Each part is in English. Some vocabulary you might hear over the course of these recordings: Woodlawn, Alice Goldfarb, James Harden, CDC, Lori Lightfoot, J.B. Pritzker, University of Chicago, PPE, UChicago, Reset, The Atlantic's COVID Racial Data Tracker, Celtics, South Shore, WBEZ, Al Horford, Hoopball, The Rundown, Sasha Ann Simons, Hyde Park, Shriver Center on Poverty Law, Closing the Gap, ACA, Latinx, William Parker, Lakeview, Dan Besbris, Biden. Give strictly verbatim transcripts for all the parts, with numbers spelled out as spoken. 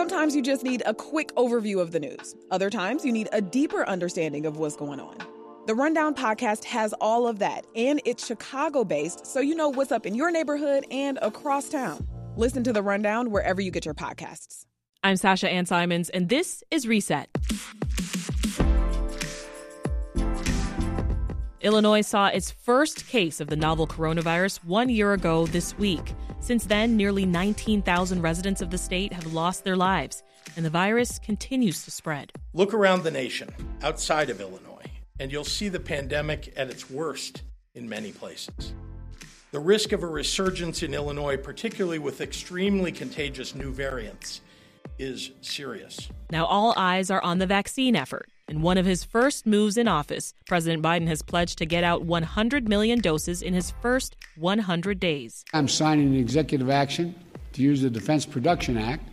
Sometimes you just need a quick overview of the news. Other times you need a deeper understanding of what's going on. The Rundown podcast has all of that, and it's Chicago-based, so you know what's up in your neighborhood and across town. Listen to The Rundown wherever you get your podcasts. I'm Sasha Ann Simons, and this is Reset. Illinois saw its first case of the novel coronavirus one year ago this week. Since then, nearly nineteen thousand residents of the state have lost their lives, and the virus continues to spread. Look around the nation, outside of Illinois, and you'll see the pandemic at its worst in many places. The risk of a resurgence in Illinois, particularly with extremely contagious new variants, is serious. Now all eyes are on the vaccine effort. In one of his first moves in office, President Biden has pledged to get out one hundred million doses in his first one hundred days. I'm signing an executive action to use the Defense Production Act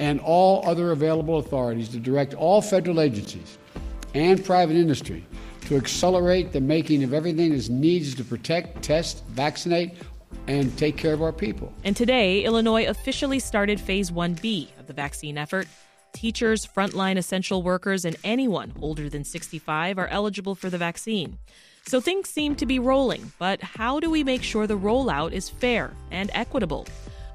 and all other available authorities to direct all federal agencies and private industry to accelerate the making of everything that is needed to protect, test, vaccinate, and take care of our people. And today, Illinois officially started Phase one B of the vaccine effort. Teachers, frontline essential workers, and anyone older than sixty-five are eligible for the vaccine. So things seem to be rolling, but how do we make sure the rollout is fair and equitable?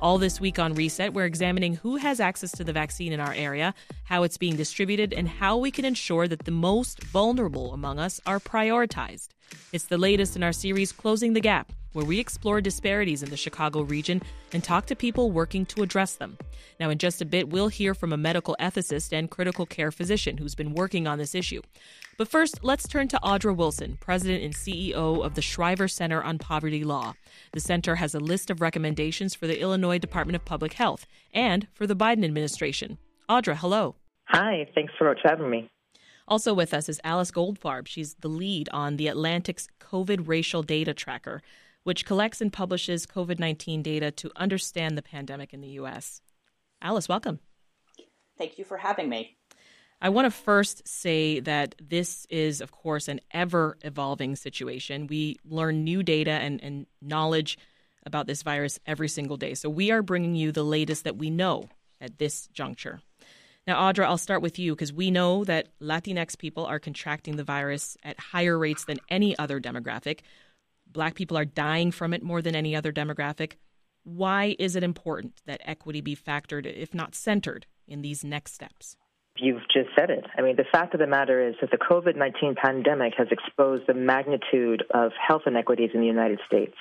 All this week on Reset, we're examining who has access to the vaccine in our area, how it's being distributed, and how we can ensure that the most vulnerable among us are prioritized. It's the latest in our series, Closing the Gap, where we explore disparities in the Chicago region and talk to people working to address them. Now, in just a bit, we'll hear from a medical ethicist and critical care physician who's been working on this issue. But first, let's turn to Audra Wilson, president and C E O of the Shriver Center on Poverty Law. The center has a list of recommendations for the Illinois Department of Public Health and for the Biden administration. Audra, hello. Hi, thanks so much for having me. Also with us is Alice Goldfarb. She's the lead on The Atlantic's COVID Racial Data Tracker, which collects and publishes COVID nineteen data to understand the pandemic in the U S. Alice, welcome. Thank you for having me. I want to first say that this is, of course, an ever-evolving situation. We learn new data and, and knowledge about this virus every single day. So we are bringing you the latest that we know at this juncture. Now, Audra, I'll start with you because we know that Latinx people are contracting the virus at higher rates than any other demographic. Black people are dying from it more than any other demographic. Why is it important that equity be factored, if not centered, in these next steps? You've just said it. I mean, the fact of the matter is that the COVID nineteen pandemic has exposed the magnitude of health inequities in the United States.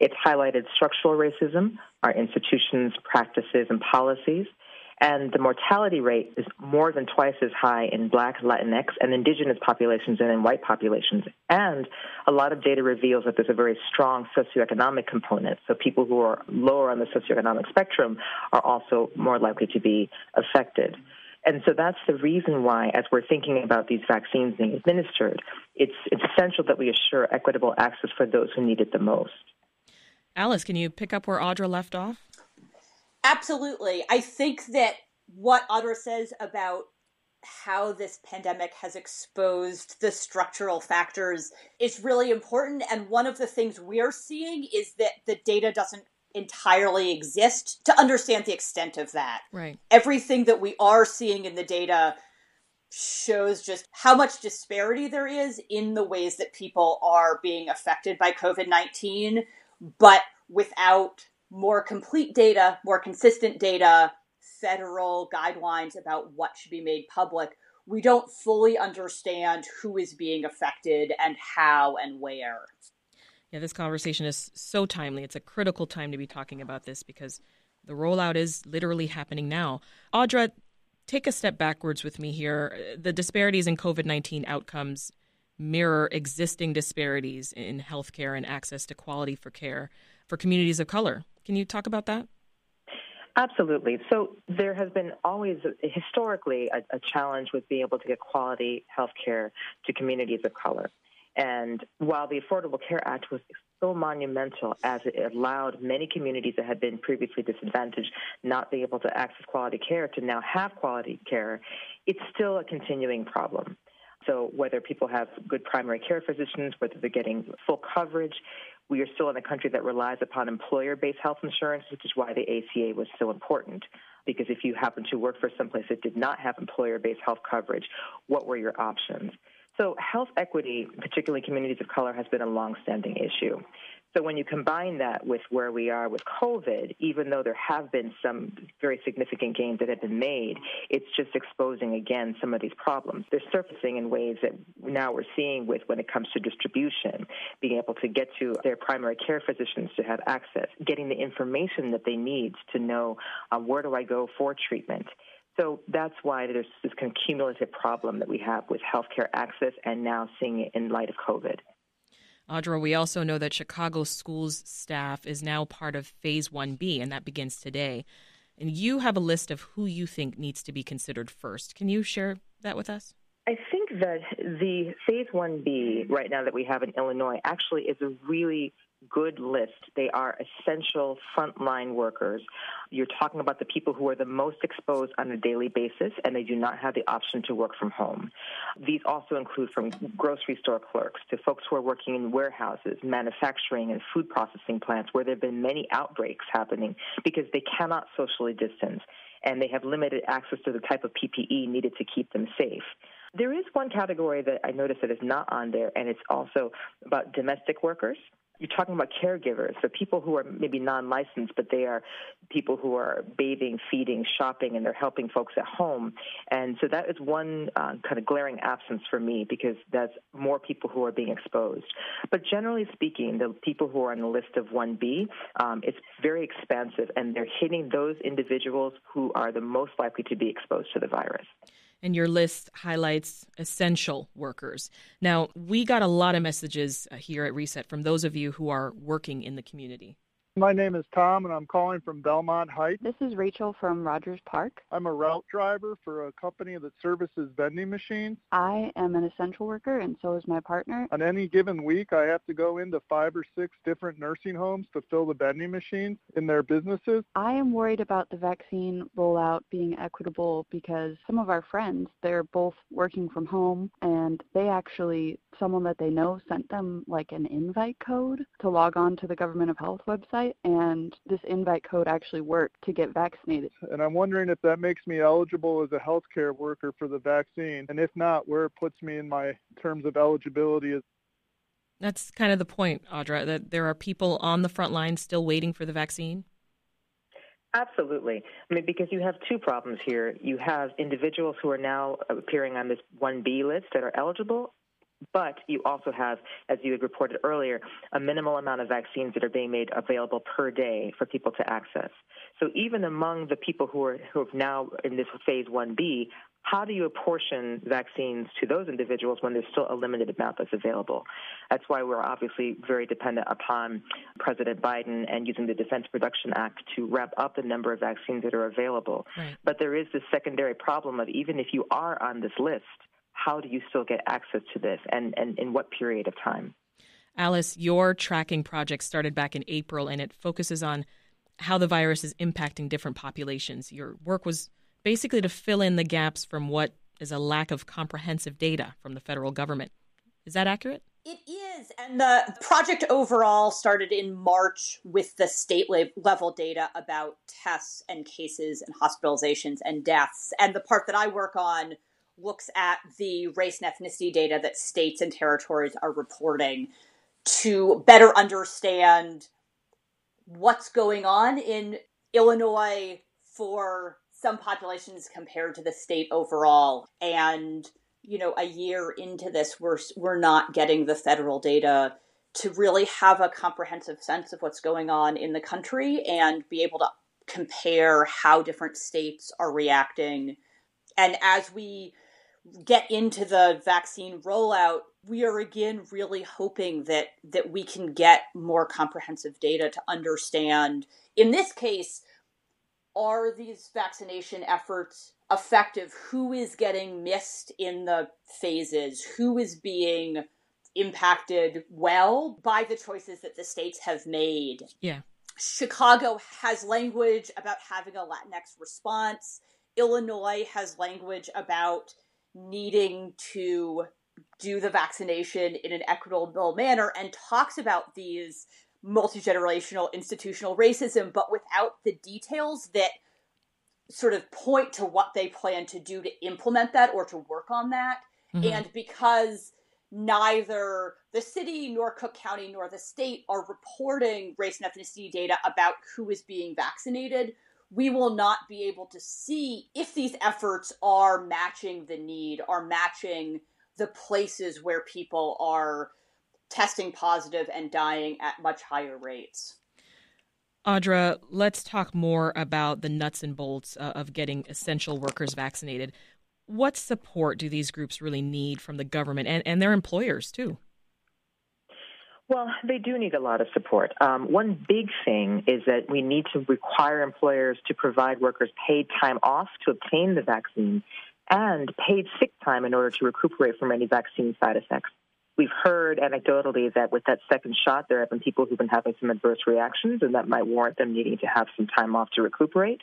It's highlighted structural racism, our institutions, practices, and policies. And the mortality rate is more than twice as high in Black, Latinx, and Indigenous populations than in white populations. And a lot of data reveals that there's a very strong socioeconomic component. So people who are lower on the socioeconomic spectrum are also more likely to be affected. And so that's the reason why, as we're thinking about these vaccines being administered, it's, it's essential that we assure equitable access for those who need it the most. Alice, can you pick up where Audra left off? Absolutely. I think that what Audra says about how this pandemic has exposed the structural factors is really important. And one of the things we're seeing is that the data doesn't entirely exist to understand the extent of that. Right. Everything that we are seeing in the data shows just how much disparity there is in the ways that people are being affected by COVID nineteen, but without more complete data, more consistent data, federal guidelines about what should be made public, we don't fully understand who is being affected and how and where. Yeah, this conversation is so timely. It's a critical time to be talking about this because the rollout is literally happening now. Audra, take a step backwards with me here. The disparities in COVID nineteen outcomes mirror existing disparities in healthcare and access to quality for care for communities of color. Can you talk about that? Absolutely. So there has been always historically a, a challenge with being able to get quality health care to communities of color. And while the Affordable Care Act was so monumental as it allowed many communities that had been previously disadvantaged not be able to access quality care to now have quality care, it's still a continuing problem. So whether people have good primary care physicians, whether they're getting full coverage, we are still in a country that relies upon employer-based health insurance, which is why the A C A was so important. because if you happen to work for someplace that did not have employer-based health coverage, what were your options? So health equity, particularly communities of color, has been a longstanding issue. So when you combine that with where we are with COVID, even though there have been some very significant gains that have been made, it's just exposing, again, some of these problems. They're surfacing in ways that now we're seeing with when it comes to distribution, being able to get to their primary care physicians to have access, getting the information that they need to know uh, where do I go for treatment. So that's why there's this kind of cumulative problem that we have with healthcare access and now seeing it in light of COVID. Audra, we also know that Chicago schools staff is now part of Phase one B, and that begins today. And you have a list of who you think needs to be considered first. Can you share that with us? I think that the Phase one B right now that we have in Illinois actually is a really good list. They are essential frontline workers. You're talking about the people who are the most exposed on a daily basis, and they do not have the option to work from home. These also include from grocery store clerks to folks who are working in warehouses, manufacturing, and food processing plants where there have been many outbreaks happening because they cannot socially distance, and they have limited access to the type of P P E needed to keep them safe. There is one category that I noticed that is not on there, and it's also about domestic workers. You're talking about caregivers, so people who are maybe non-licensed, but they are people who are bathing, feeding, shopping, and they're helping folks at home. And so that is one uh, kind of glaring absence for me because that's more people who are being exposed. But generally speaking, the people who are on the list of one B, um, it's very expansive, and they're hitting those individuals who are the most likely to be exposed to the virus. And your list highlights essential workers. Now, we got a lot of messages here at Reset from those of you who are working in the community. My name is Tom, and I'm calling from Belmont Heights. This is Rachel from Rogers Park. I'm a route driver for a company that services vending machines. I am an essential worker, and so is my partner. On any given week, I have to go into five or six different nursing homes to fill the vending machines in their businesses. I am worried about the vaccine rollout being equitable because some of our friends, they're both working from home, and they actually, someone that they know sent them like an invite code to log on to the Government of Health website. And this invite code actually worked to get vaccinated. And I'm wondering if that makes me eligible as a healthcare worker for the vaccine, and if not, where it puts me in my terms of eligibility. That's kind of the point, Audra, that there are people on the front line still waiting for the vaccine. Absolutely. I mean, because you have two problems here. You have individuals who are now appearing on this one B list that are eligible. But you also have, as you had reported earlier, a minimal amount of vaccines that are being made available per day for people to access. So even among the people who are who are now in this Phase one B, how do you apportion vaccines to those individuals when there's still a limited amount that's available? That's why we're obviously very dependent upon President Biden and using the Defense Production Act to ramp up the number of vaccines that are available. Right. But there is this secondary problem of even if you are on this list, how do you still get access to this, and, and in what period of time? Alice, your tracking project started back in April, and it focuses on how the virus is impacting different populations. Your work was basically to fill in the gaps from what is a lack of comprehensive data from the federal government. Is that accurate? It is. And the project overall started in March with the state level data about tests and cases and hospitalizations and deaths. And the part that I work on looks at the race and ethnicity data that states and territories are reporting to better understand what's going on in Illinois for some populations compared to the state overall. And, you know, a year into this, we're we're not getting the federal data to really have a comprehensive sense of what's going on in the country and be able to compare how different states are reacting. And as we get into the vaccine rollout, we are again really hoping that that we can get more comprehensive data to understand, in this case, are these vaccination efforts effective? Who is getting missed in the phases? Who is being impacted well by the choices that the states have made? Yeah. Chicago has language about having a Latinx response. Illinois has language about needing to do the vaccination in an equitable manner and talks about these multi-generational institutional racism, but without the details that sort of point to what they plan to do to implement that or to work on that. Mm-hmm. And because neither the city nor Cook County nor the state are reporting race and ethnicity data about who is being vaccinated, we will not be able to see if these efforts are matching the need, are matching the places where people are testing positive and dying at much higher rates. Audra, let's talk more about the nuts and bolts uh, of getting essential workers vaccinated. What support do these groups really need from the government and, and their employers, too? Well, they do need a lot of support. Um, one big thing is that we need to require employers to provide workers paid time off to obtain the vaccine and paid sick time in order to recuperate from any vaccine side effects. We've heard anecdotally that with that second shot, there have been people who've been having some adverse reactions, and that might warrant them needing to have some time off to recuperate.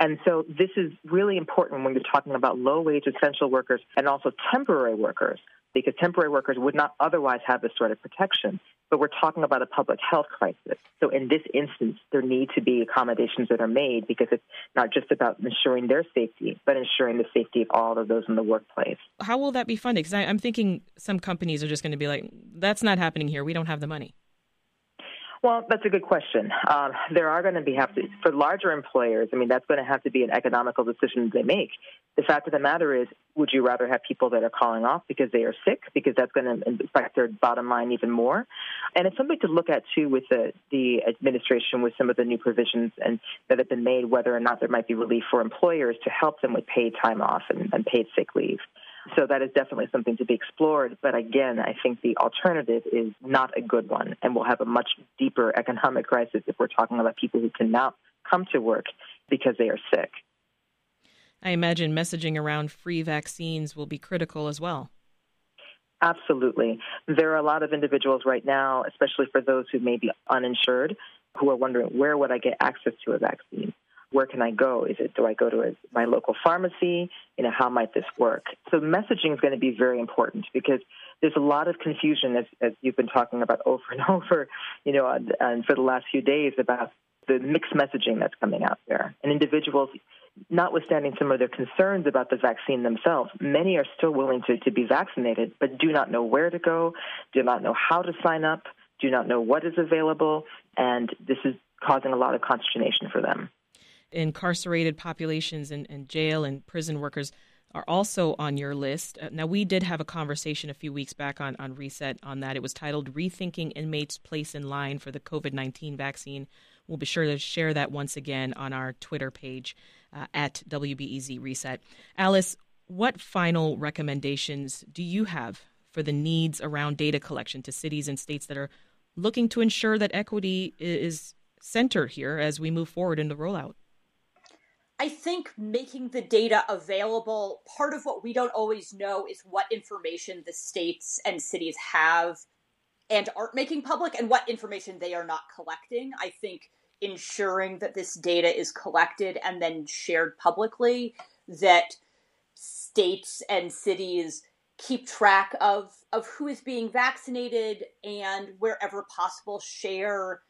And so this is really important when you're talking about low-wage essential workers and also temporary workers, because temporary workers would not otherwise have this sort of protection. But we're talking about a public health crisis. So in this instance, there need to be accommodations that are made, because it's not just about ensuring their safety, but ensuring the safety of all of those in the workplace. How will that be funded? Because I'm thinking some companies are just going to be like, that's not happening here. We don't have the money. Well, that's a good question. Um, there are going to be have to, for larger employers, I mean, that's going to have to be an economical decision they make. The fact of the matter is, would you rather have people that are calling off because they are sick, because that's going to affect their bottom line even more? And it's something to look at, too, with the, the administration, with some of the new provisions and that have been made, whether or not there might be relief for employers to help them with paid time off and, and paid sick leave. So that is definitely something to be explored. But again, I think the alternative is not a good one. And we'll have a much deeper economic crisis if we're talking about people who cannot come to work because they are sick. I imagine messaging around free vaccines will be critical as well. Absolutely. There are a lot of individuals right now, especially for those who may be uninsured, who are wondering, where would I get access to a vaccine? Where can I go? Is it, do I go to a, my local pharmacy? You know, how might this work? So messaging is going to be very important, because there's a lot of confusion, as, as you've been talking about over and over, you know, and, and for the last few days about the mixed messaging that's coming out there. And individuals, notwithstanding some of their concerns about the vaccine themselves, many are still willing to, to be vaccinated, but do not know where to go, do not know how to sign up, do not know what is available, and this is causing a lot of consternation for them. Incarcerated populations and, and jail and prison workers are also on your list. Now, we did have a conversation a few weeks back on, on Reset on that. It was titled Rethinking Inmates' Place in Line for the COVID nineteen Vaccine. We'll be sure to share that once again on our Twitter page uh, at W B E Z Reset. Alice, what final recommendations do you have for the needs around data collection to cities and states that are looking to ensure that equity is centered here as we move forward in the rollout? I think making the data available, part of what we don't always know is what information the states and cities have and aren't making public and what information they are not collecting. I think ensuring that this data is collected and then shared publicly, that states and cities keep track of, of who is being vaccinated and wherever possible share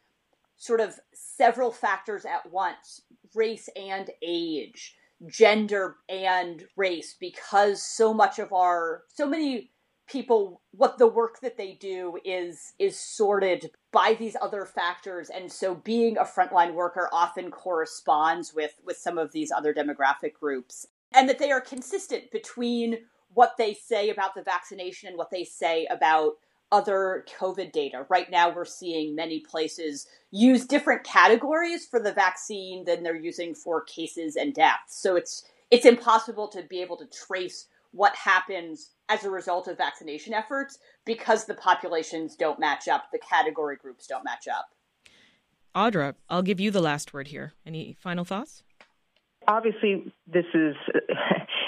sort of several factors at once, race and age, gender and race, because so much of our, so many people, what the work that they do is is sorted by these other factors. And so being a frontline worker often corresponds with, with some of these other demographic groups, and that they are consistent between what they say about the vaccination and what they say about other COVID data. Right now, we're seeing many places use different categories for the vaccine than they're using for cases and deaths. So it's it's impossible to be able to trace what happens as a result of vaccination efforts, because the populations don't match up, the category groups don't match up. Audra, I'll give you the last word here. Any final thoughts? Obviously, this is,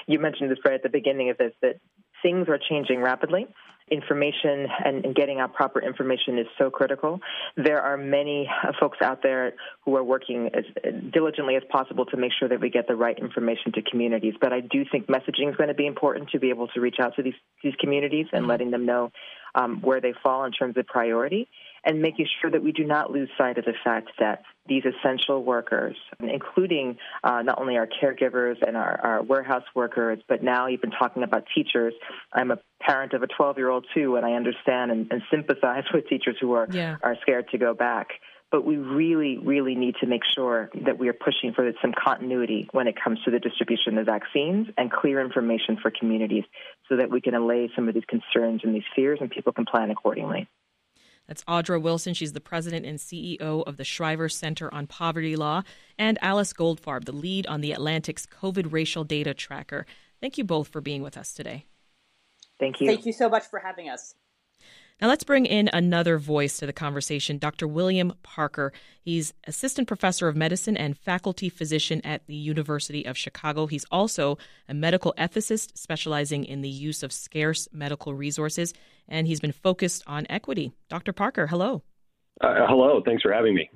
you mentioned this right at the beginning of this, that things are changing rapidly. Information and, and getting out proper information is so critical. There are many folks out there who are working as diligently as possible to make sure that we get the right information to communities. But I do think messaging is going to be important to be able to reach out to these, these communities and letting them know um, where they fall in terms of priority. and making sure that we do not lose sight of the fact that these essential workers, including uh, not only our caregivers and our, our warehouse workers, but now even talking about teachers. I'm a parent of a twelve-year-old, too, and I understand and, and sympathize with teachers who are, yeah. are scared to go back. But we really, really need to make sure that we are pushing for some continuity when it comes to the distribution of vaccines and clear information for communities so that we can allay some of these concerns and these fears and people can plan accordingly. That's Audra Wilson. She's the president and C E O of the Shriver Center on Poverty Law, and Alice Goldfarb, the lead on The Atlantic's COVID Racial Data Tracker. Thank you both for being with us today. Thank you. Thank you so much for having us. Now let's bring in another voice to the conversation, Doctor William Parker. He's assistant professor of medicine and faculty physician at the University of Chicago. He's also a medical ethicist specializing in the use of scarce medical resources, and he's been focused on equity. Doctor Parker, hello. Uh, hello. Thanks for having me.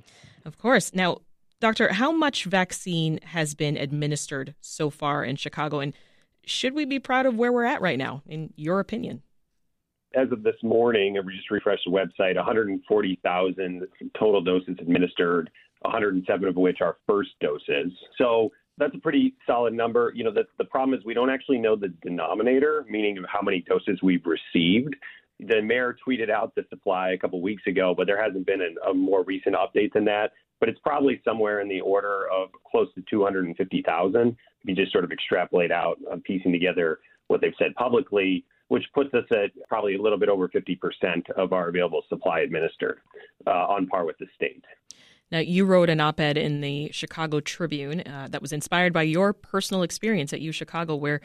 Of course. Now, doctor, how much vaccine has been administered so far in Chicago, and should we be proud of where we're at right now, in your opinion? As of this morning, we just refreshed the website, one hundred forty thousand total doses administered, one hundred seven of which are first doses. So that's a pretty solid number. You know, the, the problem is we don't actually know the denominator, meaning of how many doses we've received. The mayor tweeted out the supply a couple of weeks ago, but there hasn't been a, a more recent update than that. But it's probably somewhere in the order of close to two hundred fifty thousand. You just sort of extrapolate out, um, piecing together what they've said publicly, which puts us at probably a little bit over fifty percent of our available supply administered, uh, on par with the state. Now, you wrote an op-ed in the Chicago Tribune uh, that was inspired by your personal experience at UChicago, where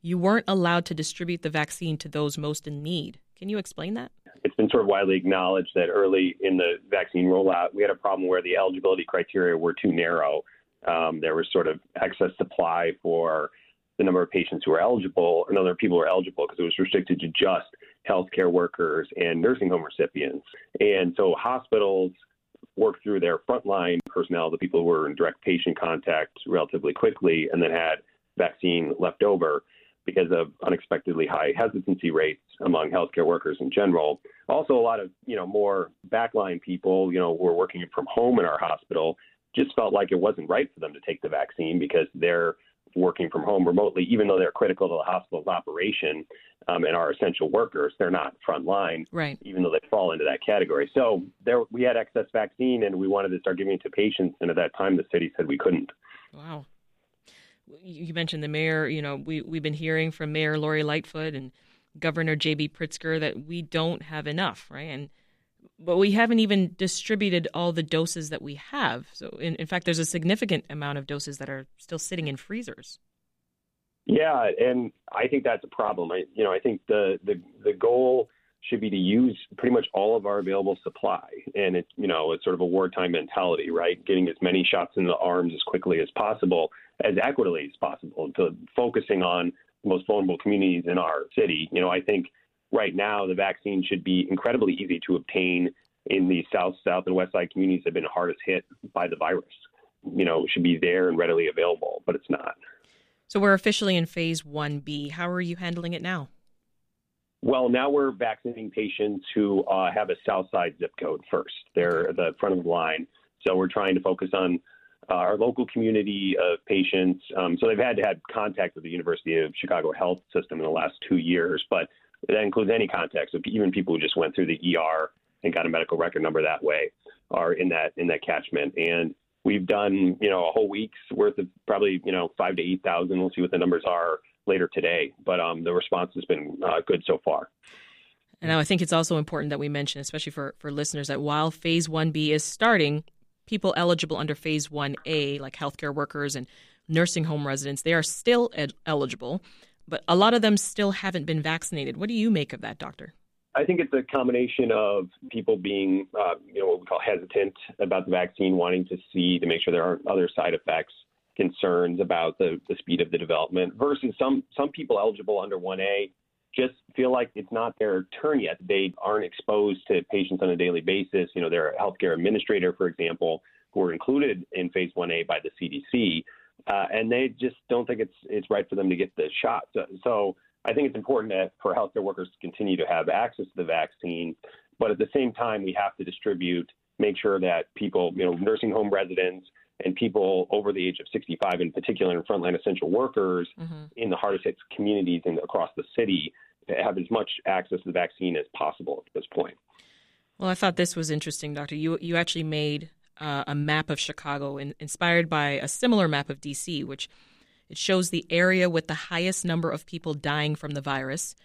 you weren't allowed to distribute the vaccine to those most in need. Can you explain that? It's been sort of widely acknowledged that early in the vaccine rollout, we had a problem where the eligibility criteria were too narrow. Um, there was sort of excess supply for the number of patients who are eligible, and other people who are eligible because it was restricted to just healthcare workers and nursing home recipients. And so hospitals worked through their frontline personnel, the people who were in direct patient contact, relatively quickly, and then had vaccine left over because of unexpectedly high hesitancy rates among healthcare workers in general. Also, a lot of, you know, more backline people, you know, who were working from home in our hospital just felt like it wasn't right for them to take the vaccine because they're working from home remotely, even though they're critical to the hospital's operation um, and are essential workers. They're not frontline, right, even though they fall into that category. So there, we had excess vaccine and we wanted to start giving it to patients. And at that time, the city said we couldn't. Wow. You mentioned the mayor. You know, we, we've been hearing from Mayor Lori Lightfoot and Governor J B Pritzker that we don't have enough, right? And but we haven't even distributed all the doses that we have. So, in, in fact, there's a significant amount of doses that are still sitting in freezers. Yeah, and I think that's a problem. I, you know, I think the, the the goal should be to use pretty much all of our available supply. And, it, you know, it's sort of a wartime mentality, right? Getting as many shots in the arms as quickly as possible, as equitably as possible, to focusing on the most vulnerable communities in our city. You know, I think right now, the vaccine should be incredibly easy to obtain in the South, South, and West Side communities that have been hardest hit by the virus. You know, it should be there and readily available, but it's not. So we're officially in phase one B. How are you handling it now? Well, now we're vaccinating patients who uh, have a South Side zip code first. They're at the front of the line. So we're trying to focus on uh, our local community of patients. Um, so they've had to have contact with the University of Chicago Health System in the last two years, but that includes any context. So even people who just went through the E R and got a medical record number that way are in that in that catchment. And we've done, you know, a whole week's worth of probably, you know, five to eight thousand. We'll see what the numbers are later today. But um, the response has been uh, good so far. And I think it's also important that we mention, especially for, for listeners, that while Phase one B is starting, people eligible under Phase one A, like healthcare workers and nursing home residents, they are still ed- eligible. But a lot of them still haven't been vaccinated. What do you make of that, doctor? I think it's a combination of people being, uh, you know, what we call hesitant about the vaccine, wanting to see to make sure there aren't other side effects, concerns about the, the speed of the development, versus some some people eligible under one A just feel like it's not their turn yet. They aren't exposed to patients on a daily basis. You know, they're a healthcare administrator, for example, who are included in Phase one A by the C D C. Uh, and they just don't think it's it's right for them to get the shot. So, so I think it's important that for healthcare workers to continue to have access to the vaccine, but at the same time, we have to distribute, make sure that people, you know, nursing home residents and people over the age of sixty-five in particular, and frontline essential workers mm-hmm. in the hardest hit communities and across the city have as much access to the vaccine as possible at this point. Well, I thought this was interesting, Doctor. You you actually made uh, a map of Chicago in, inspired by a similar map of D C, which it shows the area with the highest number of people dying from the virus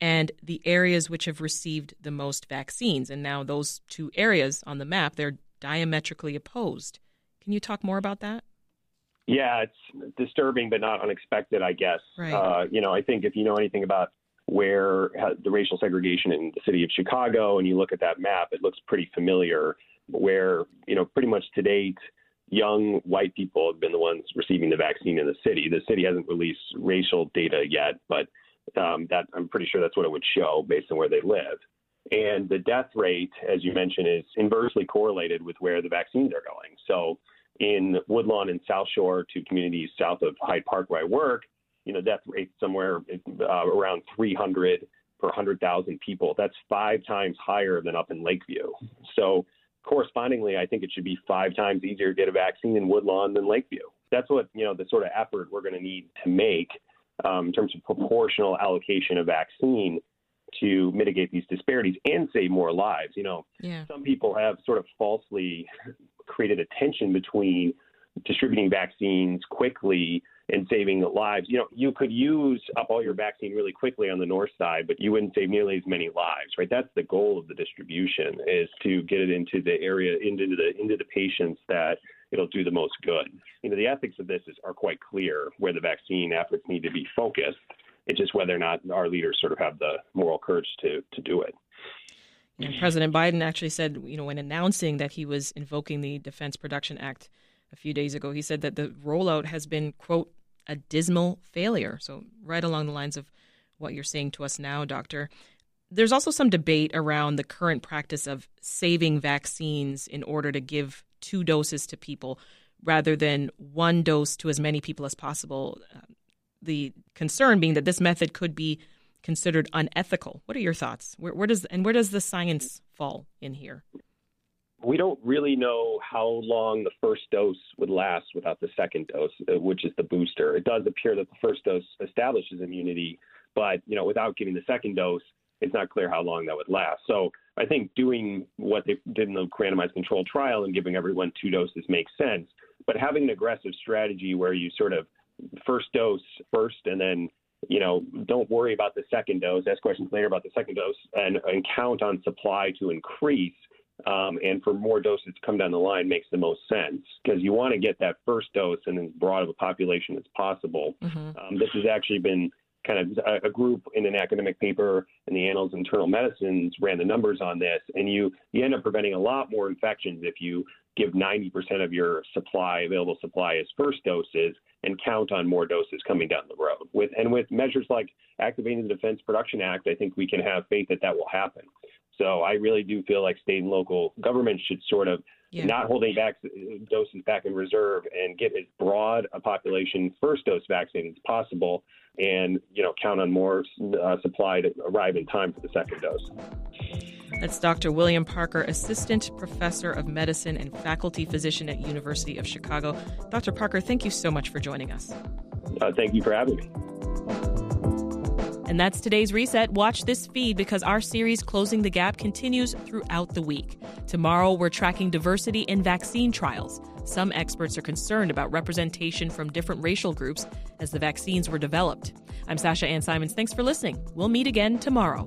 and the areas which have received the most vaccines. And now those two areas on the map, they're diametrically opposed. Can you talk more about that? Yeah, it's disturbing, but not unexpected, I guess. Right. Uh, you know, I think if you know anything about where the racial segregation in the city of Chicago, and you look at that map, it looks pretty familiar, where, you know, pretty much to date, young white people have been the ones receiving the vaccine in the city. The city hasn't released racial data yet, but um, that I'm pretty sure that's what it would show based on where they live. And the death rate, as you mentioned, is inversely correlated with where the vaccines are going. So in Woodlawn and South Shore, two communities south of Hyde Park where I work, you know, death rate somewhere uh, around three hundred per one hundred thousand people. That's five times higher than up in Lakeview. So correspondingly, I think it should be five times easier to get a vaccine in Woodlawn than Lakeview. That's what, you know, the sort of effort we're going to need to make um, in terms of proportional allocation of vaccine to mitigate these disparities and save more lives. You know, yeah. Some people have sort of falsely created a tension between distributing vaccines quickly and saving lives. You know, you could use up all your vaccine really quickly on the north side, but you wouldn't save nearly as many lives, right? That's the goal of the distribution, is to get it into the area, into the into the patients that it'll do the most good. You know, the ethics of this is, are quite clear where the vaccine efforts need to be focused. It's just whether or not our leaders sort of have the moral courage to to do it. And President Biden actually said, you know, when announcing that he was invoking the Defense Production Act a few days ago, he said that the rollout has been, quote, a dismal failure. So right along the lines of what you're saying to us now, Doctor. There's also some debate around the current practice of saving vaccines in order to give two doses to people rather than one dose to as many people as possible. The concern being that this method could be considered unethical. What are your thoughts? Where, where does and where does the science fall in here? We don't really know how long the first dose would last without the second dose, which is the booster. It does appear that the first dose establishes immunity, but, you know, without giving the second dose, it's not clear how long that would last. So I think doing what they did in the randomized controlled trial and giving everyone two doses makes sense. But having an aggressive strategy where you sort of first dose first and then, you know, don't worry about the second dose, ask questions later about the second dose, and, and count on supply to increase Um, and for more doses to come down the line makes the most sense, because you want to get that first dose in as broad of a population as possible. Mm-hmm. Um, this has actually been kind of a, a group in an academic paper in the Annals of Internal Medicine ran the numbers on this, and you, you end up preventing a lot more infections if you give ninety percent of your supply, available supply, as first doses and count on more doses coming down the road. With and with measures like activating the Defense Production Act, I think we can have faith that that will happen. So I really do feel like state and local governments should sort of yeah. not holding back doses back in reserve and get as broad a population first dose vaccine as possible, and, you know, count on more uh, supply to arrive in time for the second dose. That's Doctor William Parker, Assistant Professor of Medicine and Faculty Physician at University of Chicago. Doctor Parker, thank you so much for joining us. Uh, thank you for having me. And that's today's Reset. Watch this feed because our series, Closing the Gap, continues throughout the week. Tomorrow, we're tracking diversity in vaccine trials. Some experts are concerned about representation from different racial groups as the vaccines were developed. I'm Sasha Ann Simons. Thanks for listening. We'll meet again tomorrow.